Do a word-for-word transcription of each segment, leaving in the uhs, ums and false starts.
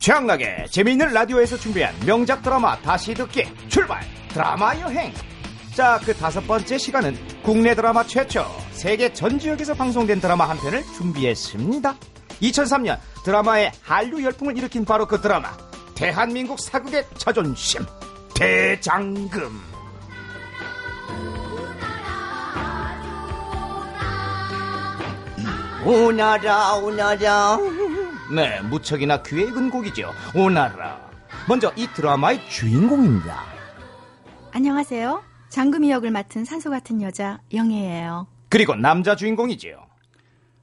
최양락의 재미있는 라디오에서 준비한 명작 드라마 다시 듣기 출발 드라마 여행. 자, 그 다섯 번째 시간은 국내 드라마 최초 세계 전 지역에서 방송된 드라마 한 편을 준비했습니다. 이천삼 년 드라마의 한류 열풍을 일으킨 바로 그 드라마, 대한민국 사극의 자존심 대장금. 오나라 오나라. 네, 무척이나 귀에 익은 곡이죠. 오나라. 먼저 이 드라마의 주인공입니다. 안녕하세요. 장금이 역을 맡은 산소 같은 여자 영애예요. 그리고 남자 주인공이죠.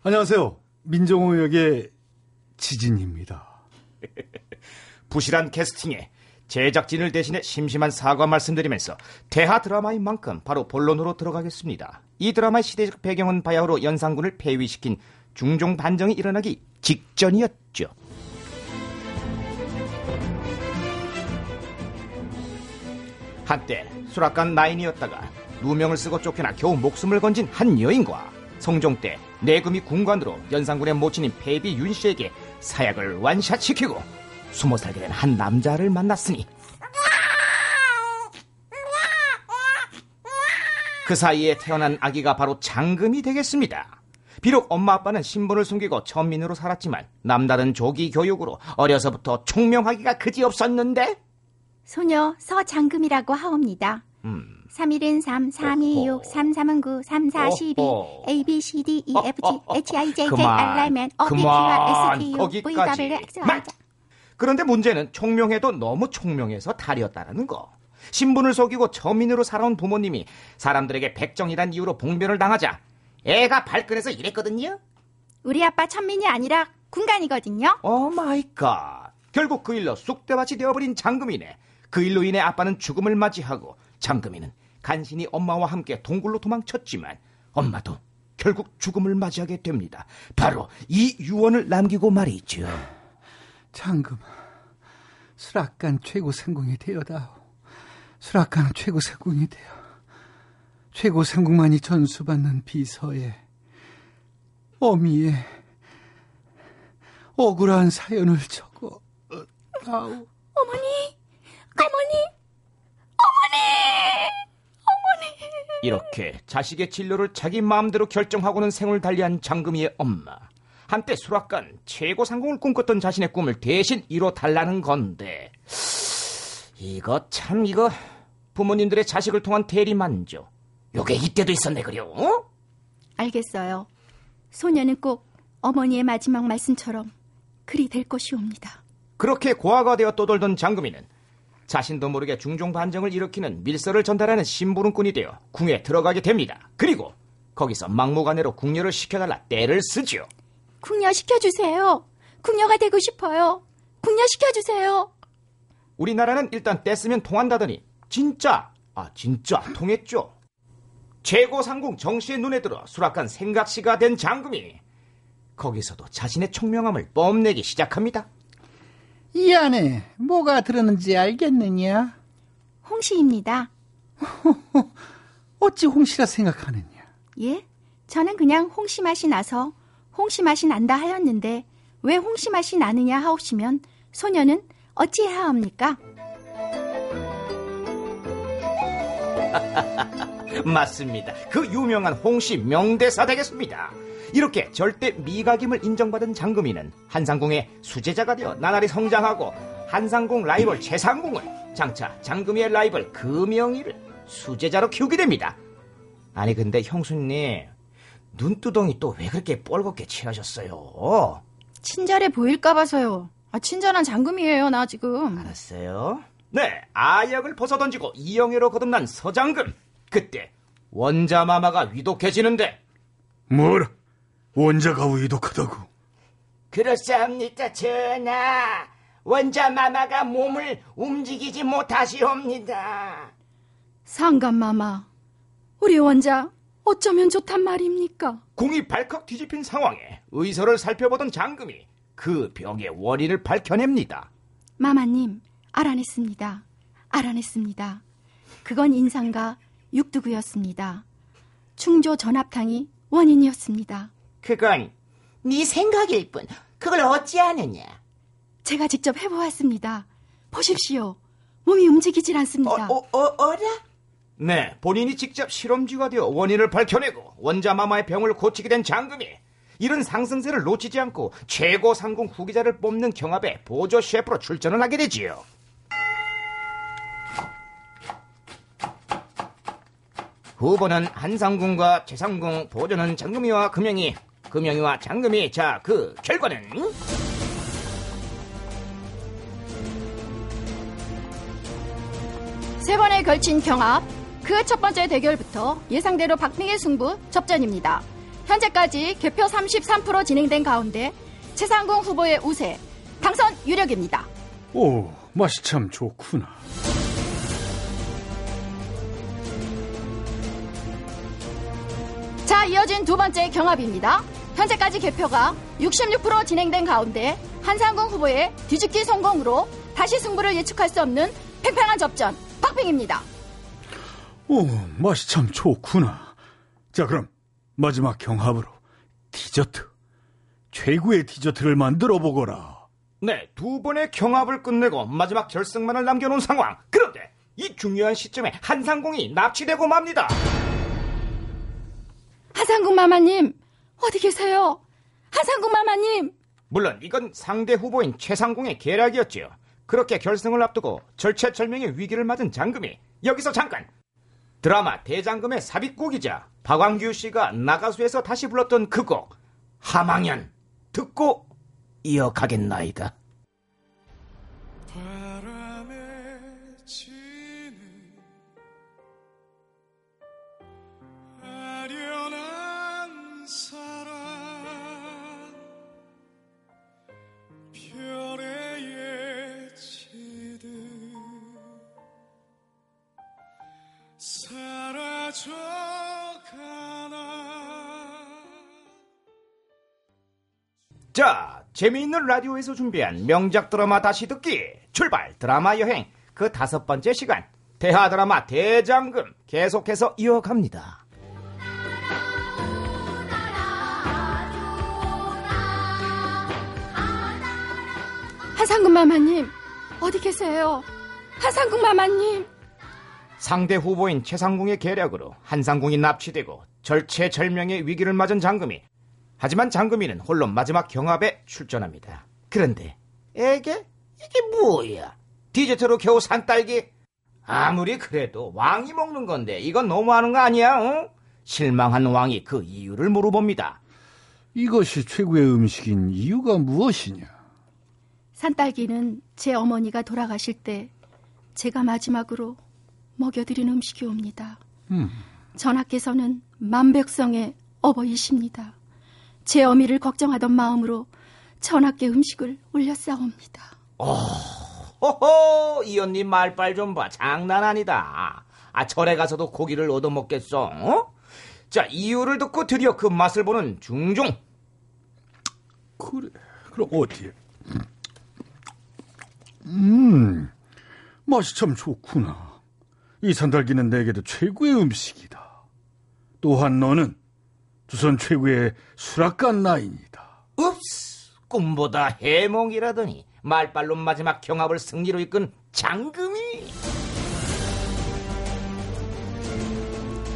안녕하세요. 민정호 역의 지진입니다. 부실한 캐스팅에 제작진을 대신해 심심한 사과 말씀드리면서 대하 드라마인 만큼 바로 본론으로 들어가겠습니다. 이 드라마의 시대적 배경은 바야흐로 연산군을 폐위시킨 중종 반정이 일어나기 직전이었죠. 한때 수락관 나인이었다가 누명을 쓰고 쫓겨나 겨우 목숨을 건진 한 여인과 성종 때 내금이 군관으로 연산군의 모친인 폐비 윤씨에게 사약을 완샷시키고 숨어 살게 된 한 남자를 만났으니 그 사이에 태어난 아기가 바로 장금이 되겠습니다. 비록 엄마 아빠는 신분을 숨기고 천민으로 살았지만 남다른 조기 교육으로 어려서부터 총명하기가 그지없었는데, 소녀 서장금이라고 하옵니다. 음. 삼 일은 삼, 삼이 육, 삼, 삼은 구, 삼, 사, 십이, A, B, C, D, E, F, G, H, I, J, K, L, M, N, O, P, Q, R, S, T, U, V, W, X, Y. 그런데 문제는 총명해도 너무 총명해서 탈이었다라는 거. 신분을 속이고 저민으로 살아온 부모님이 사람들에게 백정이란 이유로 봉변을 당하자 애가 발끈해서 이랬거든요. 우리 아빠 천민이 아니라 군간이거든요. 오 마이 갓. 결국 그 일로 쑥대밭이 되어버린 장금이네. 그 일로 인해 아빠는 죽음을 맞이하고 장금이는 간신히 엄마와 함께 동굴로 도망쳤지만 엄마도 결국 죽음을 맞이하게 됩니다. 바로 이 유언을 남기고 말이죠. 장금, 수락관 최고생공이 되어다오. 수락관 최고생공이 되어 최고생공만이 전수받는 비서에 어미에 억울한 사연을 적어 다오. 어머니, 어머니, 어머니, 어머니. 이렇게 자식의 진로를 자기 마음대로 결정하고는 생을 달리한 장금이의 엄마. 한때 수락관 최고상공을 꿈꿨던 자신의 꿈을 대신 이뤄달라는 건데, 이거 참 이거 부모님들의 자식을 통한 대리만족, 요게 이때도 있었네. 그려. 어? 알겠어요. 소녀는 꼭 어머니의 마지막 말씀처럼 그리 될 것이옵니다. 그렇게 고아가 되어 떠돌던 장금이는 자신도 모르게 중종 반정을 일으키는 밀서를 전달하는 심부름꾼이 되어 궁에 들어가게 됩니다. 그리고 거기서 막무가내로 궁녀를 시켜달라 떼를 쓰죠. 궁녀 시켜주세요. 궁녀가 되고 싶어요. 궁녀 시켜주세요. 우리나라는 일단 떼쓰면 통한다더니 진짜, 아 진짜 통했죠. 최고상궁 정씨의 눈에 들어 수락한 생각시가 된 장금이 거기서도 자신의 총명함을 뽐내기 시작합니다. 이 안에 뭐가 들었는지 알겠느냐? 홍시입니다. 어찌 홍시라 생각하느냐? 예? 저는 그냥 홍시 맛이 나서 홍시 맛이 난다 하였는데 왜 홍시 맛이 나느냐 하옵시면 소녀는 어찌해야 합니까? 맞습니다. 그 유명한 홍시 명대사 되겠습니다. 이렇게 절대 미각임을 인정받은 장금이는 한상궁의 수제자가 되어 나날이 성장하고 한상궁 라이벌 최상궁을, 장차 장금이의 라이벌 금영이를 수제자로 키우게 됩니다. 아니 근데 형수님, 눈두덩이 또 왜 그렇게 뻘겋게 칠하셨어요? 친절해 보일까 봐서요. 아, 친절한 장금이에요 나 지금. 알았어요. 네, 아역을 벗어던지고 이영애로 거듭난 서장금. 그때 원자마마가 위독해지는데. 뭐라? 원자가 위독하다고? 그렇사옵니다 전하. 원자마마가 몸을 움직이지 못하시옵니다. 상감마마, 우리 원자 어쩌면 좋단 말입니까? 궁이 발칵 뒤집힌 상황에 의서를 살펴보던 장금이 그 병의 원인을 밝혀냅니다. 마마님, 알아냈습니다. 알아냈습니다. 그건 인상과 육두구였습니다. 충조 전합탕이 원인이었습니다. 그건 네 생각일 뿐 그걸 어찌 아느냐? 제가 직접 해보았습니다. 보십시오. 몸이 움직이질 않습니다. 어, 어, 어, 어라? 네, 본인이 직접 실험쥐가 되어 원인을 밝혀내고 원자마마의 병을 고치게 된 장금이 이런 상승세를 놓치지 않고 최고 상공 후기자를 뽑는 경합에 보조 셰프로 출전을 하게 되지요. 후보는 한상궁과 재상궁, 보조는 장금이와 금영이, 금영이와 장금이. 자, 그 결과는? 세 번에 걸친 경합, 그 첫 번째 대결부터 예상대로 박빙의 승부, 접전입니다. 현재까지 개표 삼십삼 퍼센트 진행된 가운데 최상궁 후보의 우세, 당선 유력입니다. 오, 맛이 참 좋구나. 자, 이어진 두 번째 경합입니다. 현재까지 개표가 육십육 퍼센트 진행된 가운데 한상궁 후보의 뒤집기 성공으로 다시 승부를 예측할 수 없는 팽팽한 접전, 박빙입니다. 오, 맛이 참 좋구나. 자, 그럼 마지막 경합으로 디저트, 최고의 디저트를 만들어 보거라. 네, 두 번의 경합을 끝내고 마지막 결승만을 남겨놓은 상황. 그런데 이 중요한 시점에 한상궁이 납치되고 맙니다. 한상궁 마마님, 어디 계세요? 한상궁 마마님! 물론 이건 상대 후보인 최상궁의 계략이었지요. 그렇게 결승을 앞두고 절체절명의 위기를 맞은 장금이, 여기서 잠깐! 드라마 대장금의 삽입곡이자 박광규 씨가 나가수에서 다시 불렀던 그 곡, 하망연, 듣고 이어가겠나이다. 자, 재미있는 라디오에서 준비한 명작 드라마 다시 듣기, 출발 드라마 여행, 그 다섯 번째 시간, 대하 드라마 대장금 계속해서 이어갑니다. 한상궁 마마님, 어디 계세요? 한상궁 마마님! 상대 후보인 최상궁의 계략으로 한상궁이 납치되고 절체절명의 위기를 맞은 장금이. 하지만 장금이는 홀로 마지막 경합에 출전합니다. 그런데 에게? 이게 뭐야? 디저트로 겨우 산 딸기? 아무리 그래도 왕이 먹는 건데 이건 너무하는 거 아니야? 어? 실망한 왕이 그 이유를 물어봅니다. 이것이 최고의 음식인 이유가 무엇이냐? 산 딸기는 제 어머니가 돌아가실 때 제가 마지막으로 먹여드린 음식이옵니다. 음. 전하께서는 만백성의 어버이십니다. 제 어미를 걱정하던 마음으로 전하께 음식을 올렸사옵니다. 오, 호호, 이 언니 말빨 좀 봐. 장난 아니다. 아, 절에 가서도 고기를 얻어먹겠어. 어? 자, 이유를 듣고 드디어 그 맛을 보는 중종. 그래, 그럼 어디에? 음, 맛이 참 좋구나. 이 산딸기는 내게도 최고의 음식이다. 또한 너는 조선 최고의 수락관 나이니다. 읍스, 꿈보다 해몽이라더니 말빨로 마지막 경합을 승리로 이끈 장금이.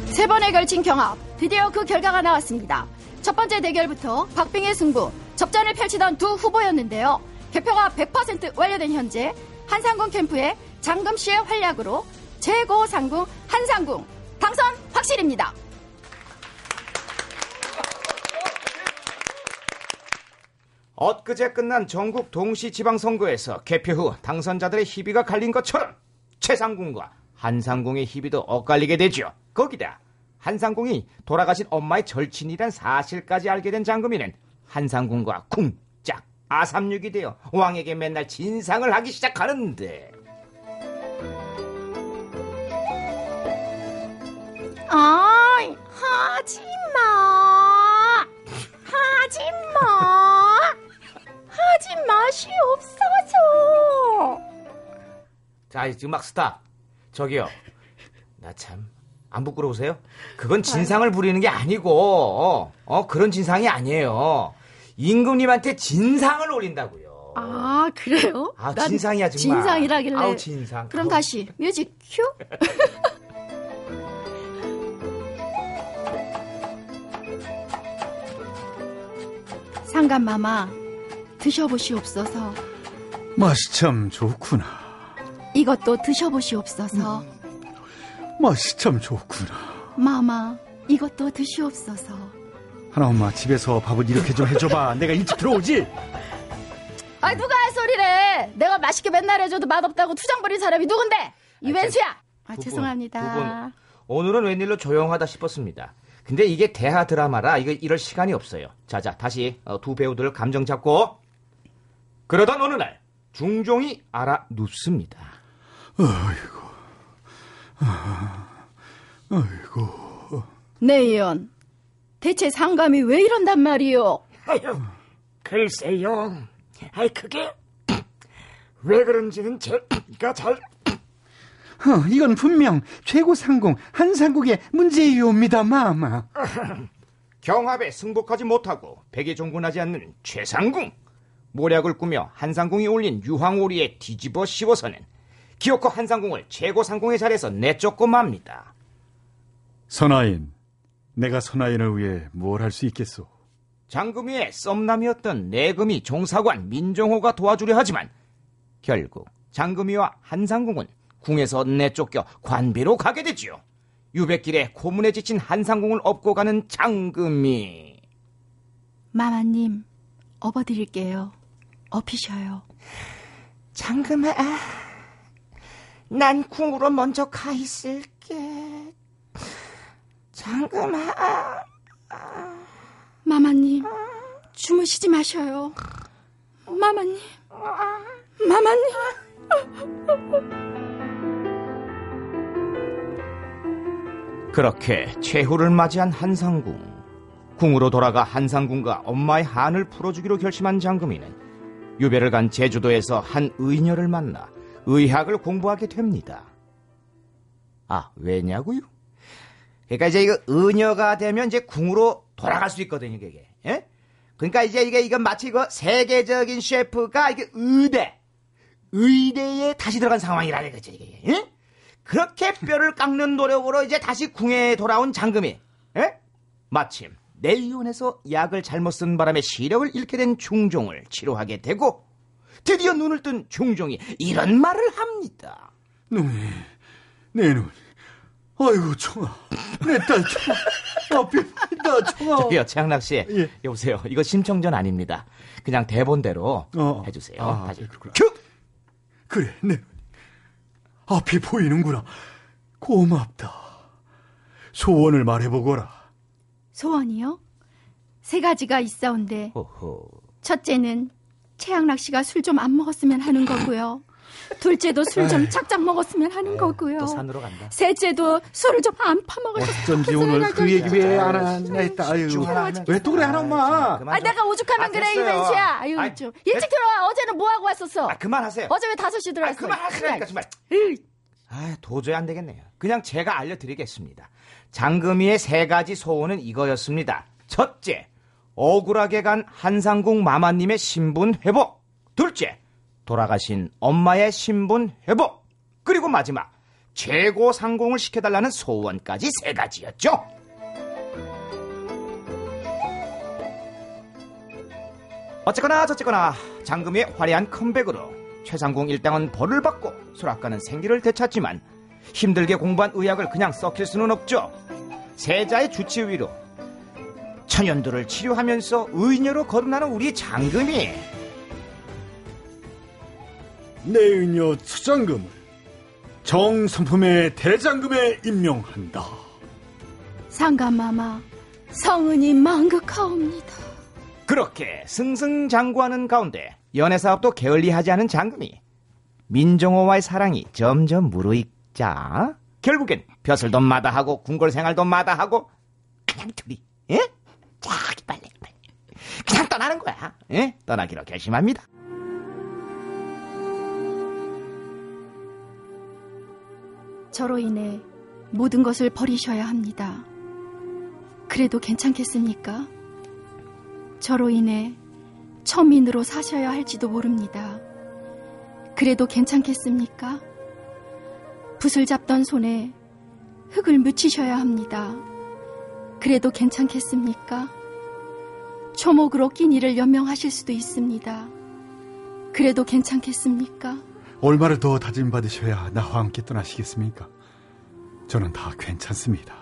세 번에 걸친 경합, 드디어 그 결과가 나왔습니다. 첫 번째 대결부터 박빙의 승부, 접전을 펼치던 두 후보였는데요. 개표가 백 퍼센트 완료된 현재 한상궁 캠프의 장금 씨의 활약으로 최고 상궁 한상궁 당선 확실입니다. 엊그제 끝난 전국 동시 지방선거에서 개표 후 당선자들의 희비가 갈린 것처럼 최상궁과 한상궁의 희비도 엇갈리게 되죠. 거기다 한상궁이 돌아가신 엄마의 절친이란 사실까지 알게 된 장금이는 한상궁과 쿵짝 아삼육이 되어 왕에게 맨날 진상을 하기 시작하는데. 아이, 하지마, 하지마, 하지 맛이 없어서. 자, 지금 막 스탑. 저기요, 나 참 안 부끄러우세요? 그건 진상을 부리는 게 아니고, 어, 그런 진상이 아니에요. 임금님한테 진상을 올린다고요. 아, 그래요? 아, 진상이야, 정말. 진상이라길래. 아우, 진상. 그럼 아우. 다시 뮤직 큐? 상감마마, 드셔보시옵소서. 맛이 참 좋구나. 이것도 드셔보시옵소서. 음, 맛이 참 좋구나. 마마, 이것도 드시옵소서. 하나 엄마, 집에서 밥을 이렇게 좀 해줘봐. 내가 일찍 들어오지? 아이, 누가 할 소리래. 내가 맛있게 맨날 해줘도 맛없다고 투정 부린 사람이 누군데? 이웬수야. 아, 죄송합니다. 두 분, 오늘은 웬일로 조용하다 싶었습니다. 근데 이게 대하 드라마라 이거 이럴 시간이 없어요. 자자, 다시 두 배우들 감정 잡고. 그러던 어느 날 중종이 알아눕습니다. 아이고, 아, 아이고. 내연, 대체 상감이 왜 이런단 말이요? 아유, 글쎄요. 아이, 그게 왜 그런지는 제가 잘. 어, 이건 분명 최고상궁 한상국의 문제이옵니다, 마마. 경합에 승복하지 못하고 백에 종군하지 않는 최상궁. 모략을 꾸며 한상궁이 올린 유황오리에 뒤집어 씌워서는 기어코 한상궁을 최고상궁의 자리에서 내쫓고 맙니다. 선하인, 내가 선하인을 위해 뭘 할 수 있겠소? 장금위의 썸남이었던 내금이 종사관 민정호가 도와주려 하지만 결국 장금위와 한상궁은 궁에서 내쫓겨 관비로 가게 되지요. 유백길에 고문에 지친 한상궁을 업고 가는 장금이. 마마님, 업어드릴게요. 업히셔요. 장금아, 난 궁으로 먼저 가 있을게. 장금아. 마마님, 주무시지 마셔요. 마마님, 마마님. 그렇게 최후를 맞이한 한상궁. 궁으로 돌아가 한상궁과 엄마의 한을 풀어주기로 결심한 장금이는 유배를 간 제주도에서 한 의녀를 만나 의학을 공부하게 됩니다. 아, 왜냐고요? 그러니까 이제 이거 의녀가 되면 이제 궁으로 돌아갈 수 있거든요, 이게. 예? 그러니까 이제 이게 이건 마치 이거 세계적인 셰프가 이게 의대, 의대에 다시 들어간 상황이라는 거죠, 이게. 예? 그렇게 뼈를 깎는 노력으로 이제 다시 궁에 돌아온 장금이. 에? 마침 내의원에서 약을 잘못 쓴 바람에 시력을 잃게 된 중종을 치료하게 되고 드디어 눈을 뜬 중종이 이런 말을 합니다. 눈이, 내 눈. 아이고, 총아. 내 딸 총아. 나 총아. 저기요, 최양락 씨. 예. 여보세요. 이거 심청전 아닙니다. 그냥 대본대로 어. 해주세요. 아, 다시. 큐! 그래, 네. 앞이 보이는구나. 고맙다. 소원을 말해보거라. 소원이요? 세 가지가 있어온데, 첫째는 최양락 씨가 술 좀 안 먹었으면 하는 거고요. 둘째도 술 좀 작작 먹었으면 하는 에이, 거고요. 또 산으로 간다. 셋째도 술을 좀 안 파먹었으면 어쩐지 오늘 그 얘기 왜 안 하냐 했다. 아유, 왜 또 그래, 하나 엄마. 아, 내가 오죽하면 아, 그래, 이벤수야. 아유, 아이, 좀 일찍 왜? 들어와. 어제는 뭐하고 왔었어? 아, 그만하세요. 어제 왜 다섯 시 들어왔어? 아, 그만하시라니까, 정말. 아, 도저히 안 되겠네요. 그냥 제가 알려드리겠습니다. 장금이의 세 가지 소원은 이거였습니다. 첫째, 억울하게 간 한상궁 마마님의 신분 회복. 둘째, 돌아가신 엄마의 신분 회복. 그리고 마지막, 최고 상공을 시켜달라는 소원까지 세 가지였죠. 어쨌거나 저쨌거나 장금의 화려한 컴백으로 최상궁 일당은 벌을 받고 수락가는 생기를 되찾지만 힘들게 공부한 의학을 그냥 썩힐 수는 없죠. 세자의 주치의로 천연두를 치료하면서 의녀로 거듭나는 우리 장금이. 내의녀 추장금을 정선품의 대장금에 임명한다. 상감마마, 성은이 망극하옵니다. 그렇게 승승장구하는 가운데 연애사업도 게을리하지 않은 장금이 민정호와의 사랑이 점점 무르익자 결국엔 벼슬도 마다하고 궁궐생활도 마다하고 그냥 둘이, 예? 자기 빨리 빨리 그냥 떠나는 거야. 예? 떠나기로 결심합니다. 저로 인해 모든 것을 버리셔야 합니다. 그래도 괜찮겠습니까? 저로 인해 천민으로 사셔야 할지도 모릅니다. 그래도 괜찮겠습니까? 붓을 잡던 손에 흙을 묻히셔야 합니다. 그래도 괜찮겠습니까? 초목으로 끼니를 연명하실 수도 있습니다. 그래도 괜찮겠습니까? 얼마를 더 다짐받으셔야 나와 함께 떠나시겠습니까? 저는 다 괜찮습니다.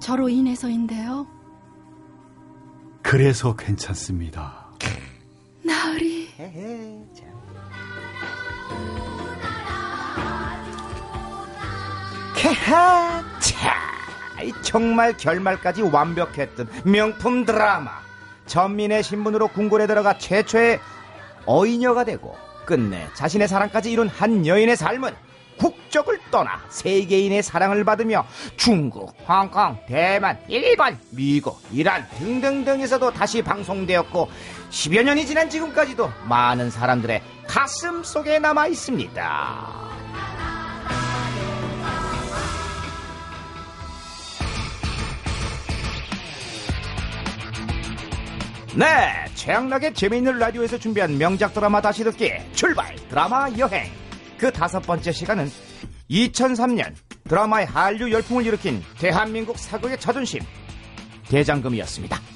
저로 인해서인데요. 그래서 괜찮습니다. 나으리. 캐하, 차, 정말 결말까지 완벽했던 명품 드라마. 전민의 신분으로 궁궐에 들어가 최초의 어이녀가 되고 끝내 자신의 사랑까지 이룬 한 여인의 삶은 국적을 떠나 세계인의 사랑을 받으며 중국, 홍콩, 대만, 일본, 미국, 이란 등등등에서도 다시 방송되었고 십여 년이 지난 지금까지도 많은 사람들의 가슴 속에 남아 있습니다. 네, 최양락의 재미있는 라디오에서 준비한 명작 드라마 다시 듣기 출발 드라마 여행, 그 다섯 번째 시간은 이천삼 년 드라마의 한류 열풍을 일으킨 대한민국 사극의 자존심, 대장금이었습니다.